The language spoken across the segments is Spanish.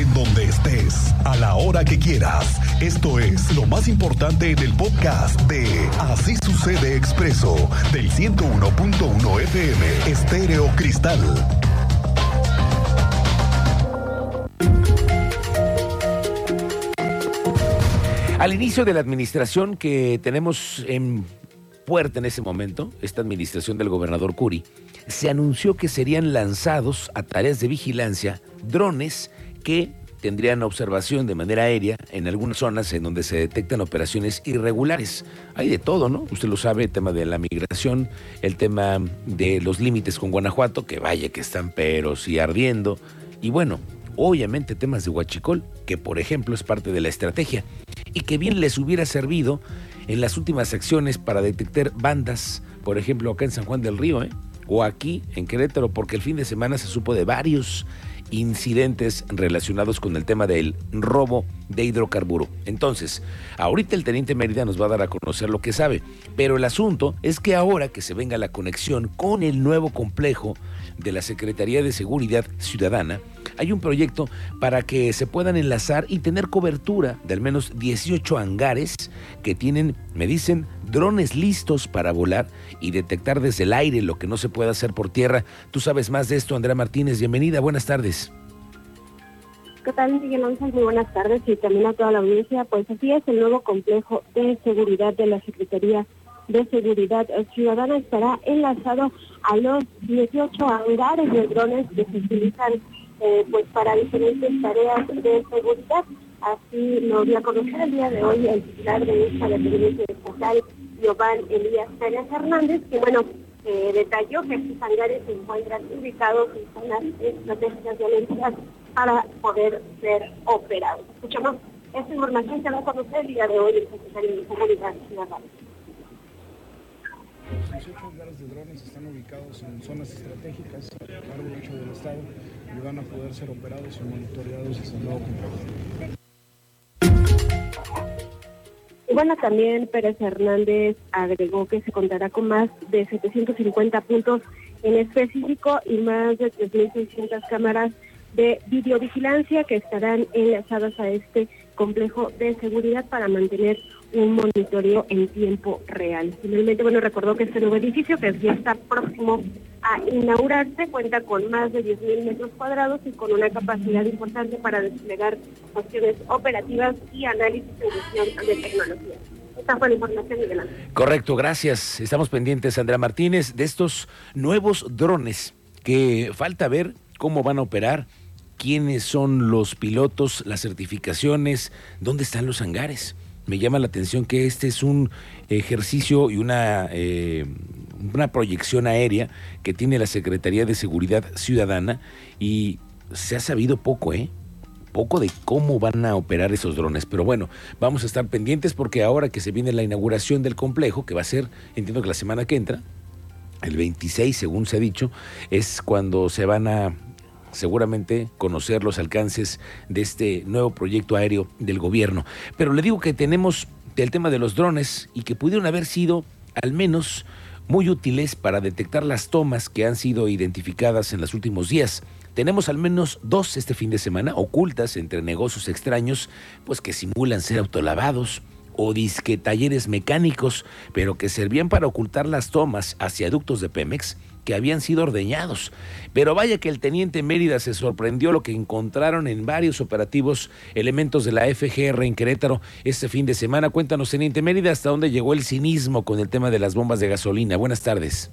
en donde estés, a la hora que quieras. Esto es lo más importante en el podcast de Así Sucede Expreso, del 101.1 FM Estéreo Cristal. Al inicio de la administración que tenemos en puerta en ese momento, esta administración del gobernador Kuri, se anunció que serían lanzados a tareas de vigilancia drones que tendrían observación de manera aérea en algunas zonas en donde se detectan operaciones irregulares. Hay de todo, ¿no? Usted lo sabe, el tema de la migración, el tema de los límites con Guanajuato, que vaya que están pero sí ardiendo, y bueno, obviamente temas de huachicol, que por ejemplo es parte de la estrategia, y que bien les hubiera servido en las últimas acciones para detectar bandas, por ejemplo acá en San Juan del Río, o aquí en Querétaro, porque el fin de semana se supo de varios incidentes relacionados con el tema del robo de hidrocarburo. Entonces, ahorita el teniente Mérida nos va a dar a conocer lo que sabe, pero el asunto es que ahora que se venga la conexión con el nuevo complejo de la Secretaría de Seguridad Ciudadana, hay un proyecto para que se puedan enlazar y tener cobertura de al menos 18 hangares que tienen, me dicen, drones listos para volar y detectar desde el aire lo que no se puede hacer por tierra. Tú sabes más de esto, Andrea Martínez. Bienvenida, buenas tardes. ¿Qué tal, Miguel Ángel? Muy buenas tardes y también a toda la audiencia. Pues así es, el nuevo complejo de seguridad de la Secretaría de Seguridad Ciudadana estará enlazado a los 18 hangares de drones que se utilizan pues para diferentes tareas de seguridad. Así lo voy a conocer el día de hoy el titular de esta dependencia estatal, Giovanni Elías Tayas Hernández, que detalló que estos hangares se encuentran ubicados en zonas estratégicas violentas para poder ser operados. Escuchamos, esta información se va a conocer el día de hoy el secretario de Seguridad Ciudadana. Los 18 hangares de drones están ubicados en zonas estratégicas a largo ancho del estado y van a poder ser operados y monitoreados desde el nuevo complejo. Y bueno, también Pérez Hernández agregó que se contará con más de 750 puntos en específico y más de 3.600 cámaras de videovigilancia que estarán enlazadas a este complejo de seguridad para mantener un monitoreo en tiempo real. Finalmente, recordó que este nuevo edificio, que ya está próximo a inaugurarse, cuenta con más de 10.000 metros cuadrados y con una capacidad importante para desplegar acciones operativas y análisis en gestión de tecnología. Esta fue la información de delante. Correcto, gracias. Estamos pendientes, Andrea Martínez, de estos nuevos drones que falta ver cómo van a operar, quiénes son los pilotos, las certificaciones, dónde están los hangares. Me llama la atención que este es un ejercicio y una proyección aérea que tiene la Secretaría de Seguridad Ciudadana y se ha sabido poco de cómo van a operar esos drones. Pero bueno, vamos a estar pendientes porque ahora que se viene la inauguración del complejo, que va a ser, entiendo que la semana que entra, el 26, según se ha dicho, es cuando se van a seguramente conocer los alcances de este nuevo proyecto aéreo del gobierno. Pero le digo que tenemos el tema de los drones y que pudieron haber sido al menos muy útiles para detectar las tomas que han sido identificadas en los últimos días. Tenemos al menos dos este fin de semana ocultas entre negocios extraños, pues que simulan ser autolavados o disque talleres mecánicos, pero que servían para ocultar las tomas hacia ductos de Pemex que habían sido ordeñados. Pero vaya que el teniente Mérida se sorprendió lo que encontraron en varios operativos elementos de la FGR en Querétaro este fin de semana. Cuéntanos, teniente Mérida, hasta dónde llegó el cinismo con el tema de las bombas de gasolina. Buenas tardes.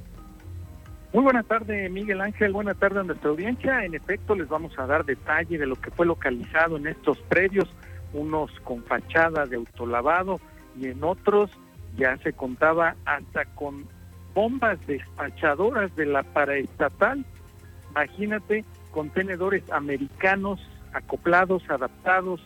Muy buenas tardes, Miguel Ángel. Buenas tardes a nuestra audiencia. En efecto, les vamos a dar detalle de lo que fue localizado en estos predios, unos con fachada de autolavado y en otros ya se contaba hasta con bombas despachadoras de la paraestatal. Imagínate, contenedores americanos acoplados, adaptados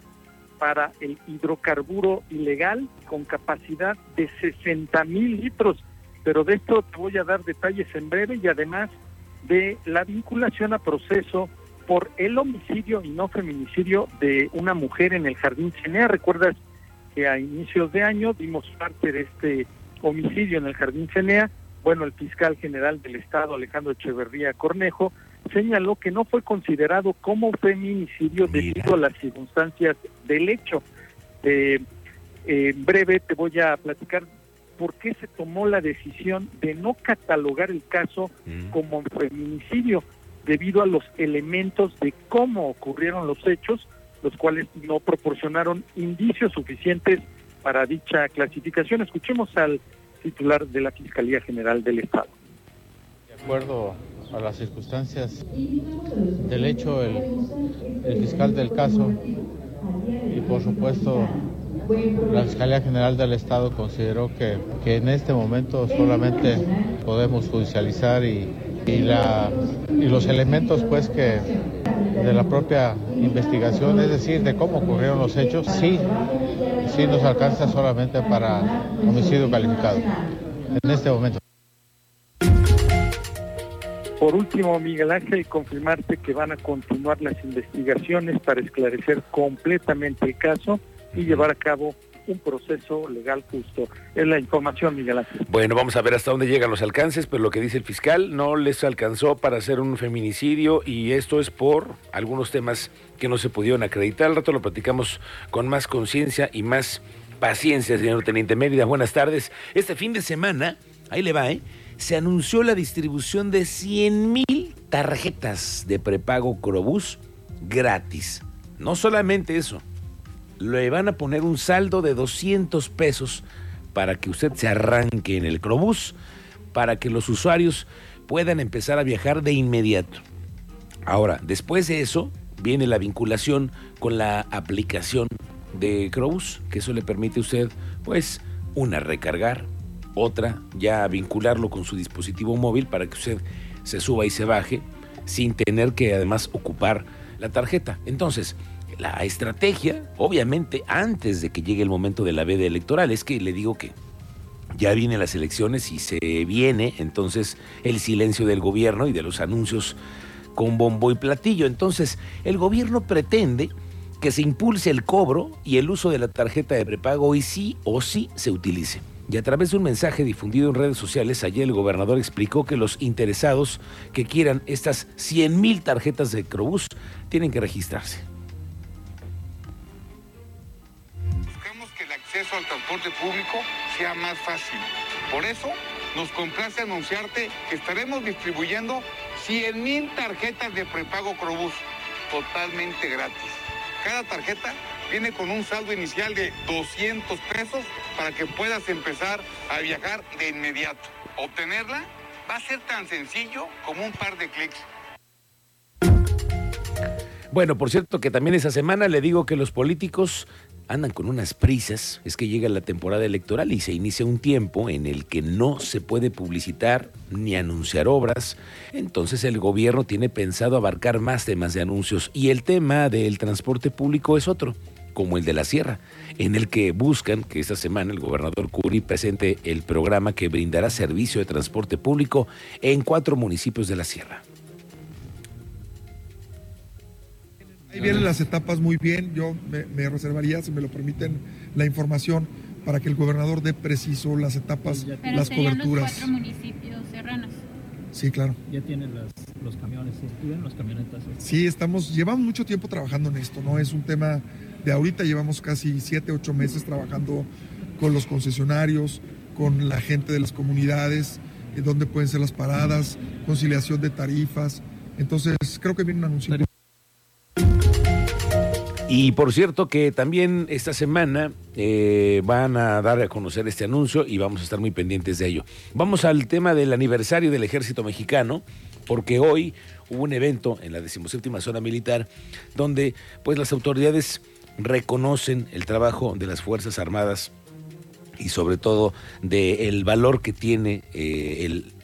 para el hidrocarburo ilegal con capacidad de 60,000 litros. Pero de esto te voy a dar detalles en breve y además de la vinculación a proceso por el homicidio y no feminicidio de una mujer en el Jardín Zenea. Recuerdas que a inicios de año dimos parte de este homicidio en el Jardín Zenea. Bueno, el fiscal general del Estado, Alejandro Echeverría Cornejo, señaló que no fue considerado como feminicidio debido a las circunstancias del hecho. En breve te voy a platicar por qué se tomó la decisión de no catalogar el caso como feminicidio, debido a los elementos de cómo ocurrieron los hechos, los cuales no proporcionaron indicios suficientes para dicha clasificación. Escuchemos al titular de la Fiscalía General del Estado. De acuerdo a las circunstancias del hecho, el fiscal del caso y, por supuesto, la Fiscalía General del Estado consideró que en este momento solamente podemos judicializar y los elementos pues que de la propia investigación, es decir, de cómo ocurrieron los hechos, sí nos alcanza solamente para homicidio calificado en este momento. Por último, Miguel Ángel, confirmarte que van a continuar las investigaciones para esclarecer completamente el caso y llevar a cabo un proceso legal justo. Es la información, Miguel Ángel. Bueno, vamos a ver hasta dónde llegan los alcances, pero lo que dice el fiscal, no les alcanzó para hacer un feminicidio, y esto es por algunos temas que no se pudieron acreditar. Al rato lo platicamos con más conciencia y más paciencia, señor Teniente Mérida. Buenas tardes. Este fin de semana, ahí le va, se anunció la distribución de 100,000 tarjetas de prepago QroBús gratis. No solamente eso, le van a poner un saldo de $200 para que usted se arranque en el QroBús, para que los usuarios puedan empezar a viajar de inmediato. Ahora, después de eso, viene la vinculación con la aplicación de QroBús, que eso le permite a usted, pues, una recargar, otra ya vincularlo con su dispositivo móvil para que usted se suba y se baje sin tener que además ocupar la tarjeta. Entonces, la estrategia, obviamente, antes de que llegue el momento de la veda electoral, es que le digo que ya vienen las elecciones y se viene entonces el silencio del gobierno y de los anuncios con bombo y platillo. Entonces, el gobierno pretende que se impulse el cobro y el uso de la tarjeta de prepago, y sí o sí se utilice. Y a través de un mensaje difundido en redes sociales, ayer el gobernador explicó que los interesados que quieran estas 100,000 tarjetas de QroBús tienen que registrarse. Eso al transporte público sea más fácil. Por eso nos complace anunciarte que estaremos distribuyendo 100,000 tarjetas de prepago QroBús totalmente gratis. Cada tarjeta viene con un saldo inicial de $200 para que puedas empezar a viajar de inmediato. Obtenerla va a ser tan sencillo como un par de clics. Bueno, por cierto que también esa semana le digo que los políticos andan con unas prisas, es que llega la temporada electoral y se inicia un tiempo en el que no se puede publicitar ni anunciar obras. Entonces el gobierno tiene pensado abarcar más temas de anuncios, y el tema del transporte público es otro, como el de la sierra, en el que buscan que esta semana el gobernador Kuri presente el programa que brindará servicio de transporte público en 4 municipios de la sierra. Ahí vienen las etapas muy bien. Yo me reservaría, si me lo permiten, la información para que el gobernador dé preciso las etapas, pues las coberturas. Los 4 municipios serranos. Sí, claro. Ya tienen los camiones, tienen los camionetas. Sí, llevamos mucho tiempo trabajando en esto, ¿no? Es un tema de ahorita, llevamos casi 7-8 meses trabajando con los concesionarios, con la gente de las comunidades, dónde pueden ser las paradas, conciliación de tarifas. Entonces, creo que viene un anuncio. Y por cierto que también esta semana van a dar a conocer este anuncio y vamos a estar muy pendientes de ello. Vamos al tema del aniversario del Ejército Mexicano, porque hoy hubo un evento en la 17ª Zona Militar donde pues las autoridades reconocen el trabajo de las Fuerzas Armadas y sobre todo del valor que tiene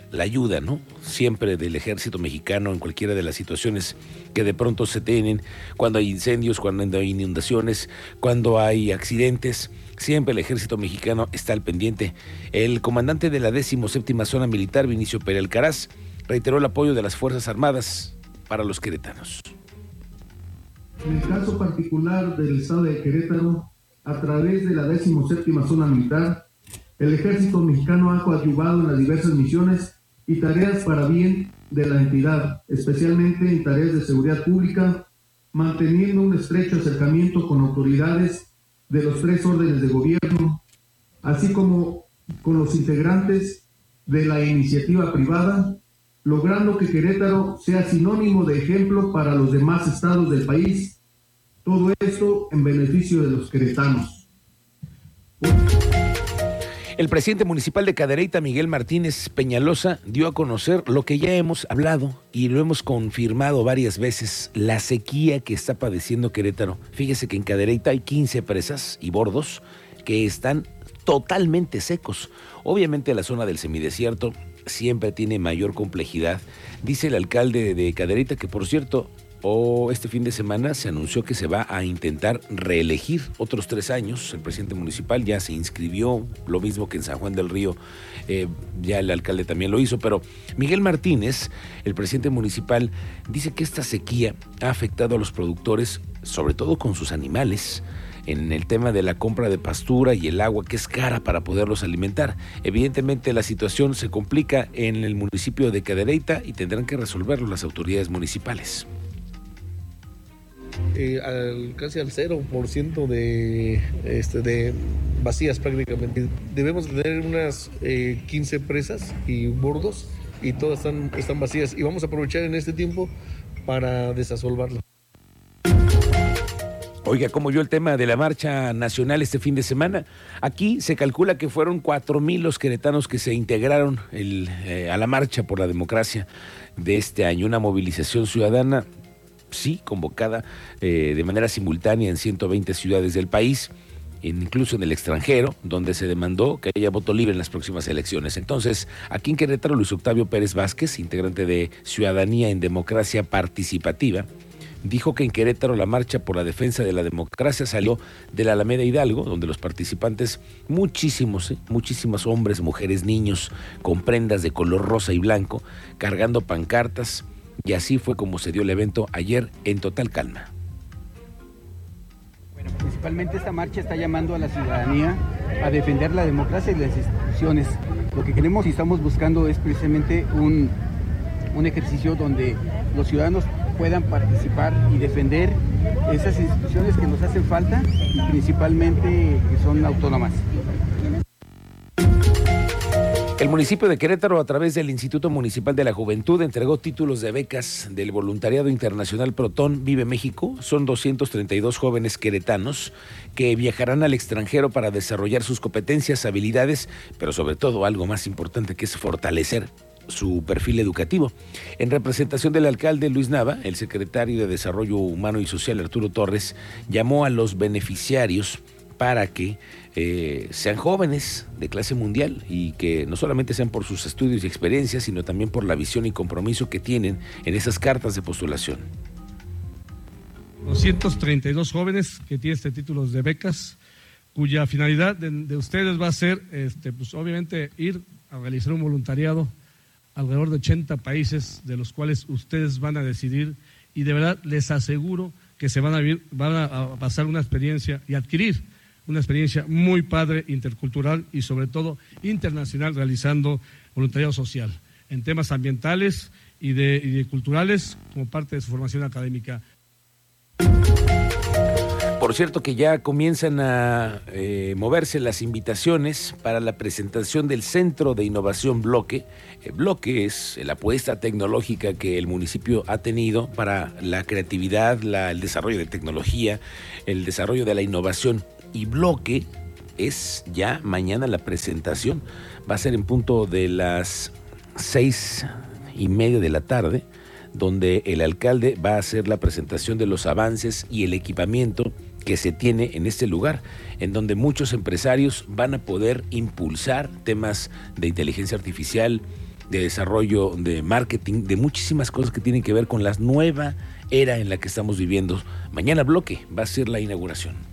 la ayuda, ¿no? Siempre del Ejército Mexicano en cualquiera de las situaciones que de pronto se tienen, cuando hay incendios, cuando hay inundaciones, cuando hay accidentes, siempre el Ejército Mexicano está al pendiente. El comandante de la 17ª Zona Militar, Vinicio Pérez Alcaraz, reiteró el apoyo de las Fuerzas Armadas para los queretanos. En el caso particular del estado de Querétaro, a través de la 17ª Zona Militar, el Ejército Mexicano ha coadyuvado en las diversas misiones y tareas para bien de la entidad, especialmente en tareas de seguridad pública, manteniendo un estrecho acercamiento con autoridades de los tres órdenes de gobierno, así como con los integrantes de la iniciativa privada, logrando que Querétaro sea sinónimo de ejemplo para los demás estados del país, todo esto en beneficio de los queretanos. El presidente municipal de Cadereyta, Miguel Martínez Peñalosa, dio a conocer lo que ya hemos hablado y lo hemos confirmado varias veces, la sequía que está padeciendo Querétaro. Fíjese que en Cadereyta hay 15 presas y bordos que están totalmente secos. Obviamente la zona del semidesierto siempre tiene mayor complejidad. Dice el alcalde de Cadereyta que, por cierto, este fin de semana se anunció que se va a intentar reelegir otros 3 años. El presidente municipal ya se inscribió, lo mismo que en San Juan del Río, ya el alcalde también lo hizo, pero Miguel Martínez, el presidente municipal, dice que esta sequía ha afectado a los productores, sobre todo con sus animales, en el tema de la compra de pastura y el agua, que es cara para poderlos alimentar. Evidentemente la situación se complica en el municipio de Cadereyta y tendrán que resolverlo las autoridades municipales. Casi al 0% de vacías prácticamente. Debemos tener unas 15 presas y bordos, y todas están vacías, y vamos a aprovechar en este tiempo para desasolvarlas. Oiga, ¿cómo vio el tema de la marcha nacional este fin de semana? Aquí se calcula que fueron 4,000 los queretanos que se integraron a la marcha por la democracia de este año. Una movilización ciudadana, sí, convocada de manera simultánea en 120 ciudades del país, incluso en el extranjero, donde se demandó que haya voto libre en las próximas elecciones. Entonces, aquí en Querétaro, Luis Octavio Pérez Vázquez, integrante de Ciudadanía en Democracia Participativa, dijo que en Querétaro la marcha por la defensa de la democracia salió de la Alameda Hidalgo, donde los participantes, muchísimos hombres, mujeres, niños, con prendas de color rosa y blanco, cargando pancartas, y así fue como se dio el evento ayer en total calma. Bueno, principalmente esta marcha está llamando a la ciudadanía a defender la democracia y las instituciones. Lo que queremos y estamos buscando es precisamente un ejercicio donde los ciudadanos puedan participar y defender esas instituciones que nos hacen falta, y principalmente que son autónomas. El municipio de Querétaro, a través del Instituto Municipal de la Juventud, entregó títulos de becas del voluntariado internacional Proton Vive México. Son 232 jóvenes queretanos que viajarán al extranjero para desarrollar sus competencias, habilidades, pero sobre todo algo más importante, que es fortalecer su perfil educativo. En representación del alcalde Luis Nava, el secretario de Desarrollo Humano y Social, Arturo Torres, llamó a los beneficiarios para que sean jóvenes de clase mundial, y que no solamente sean por sus estudios y experiencias, sino también por la visión y compromiso que tienen en esas cartas de postulación. 232 jóvenes que tienen títulos de becas, cuya finalidad de ustedes va a ser, pues obviamente, ir a realizar un voluntariado alrededor de 80 países, de los cuales ustedes van a decidir, y de verdad les aseguro que se van a pasar una experiencia y adquirir una experiencia muy padre, intercultural y sobre todo internacional, realizando voluntariado social en temas ambientales y de culturales como parte de su formación académica. Por cierto que ya comienzan a moverse las invitaciones para la presentación del Centro de Innovación Bloque. Bloque es la apuesta tecnológica que el municipio ha tenido para la creatividad, el desarrollo de tecnología, el desarrollo de la innovación. Y Bloque es ya mañana la presentación. Va a ser en punto de las 6:30 de la tarde, donde el alcalde va a hacer la presentación de los avances y el equipamiento que se tiene en este lugar, en donde muchos empresarios van a poder impulsar temas de inteligencia artificial, de desarrollo, de marketing, de muchísimas cosas que tienen que ver con la nueva era en la que estamos viviendo. Mañana Bloque va a ser la inauguración.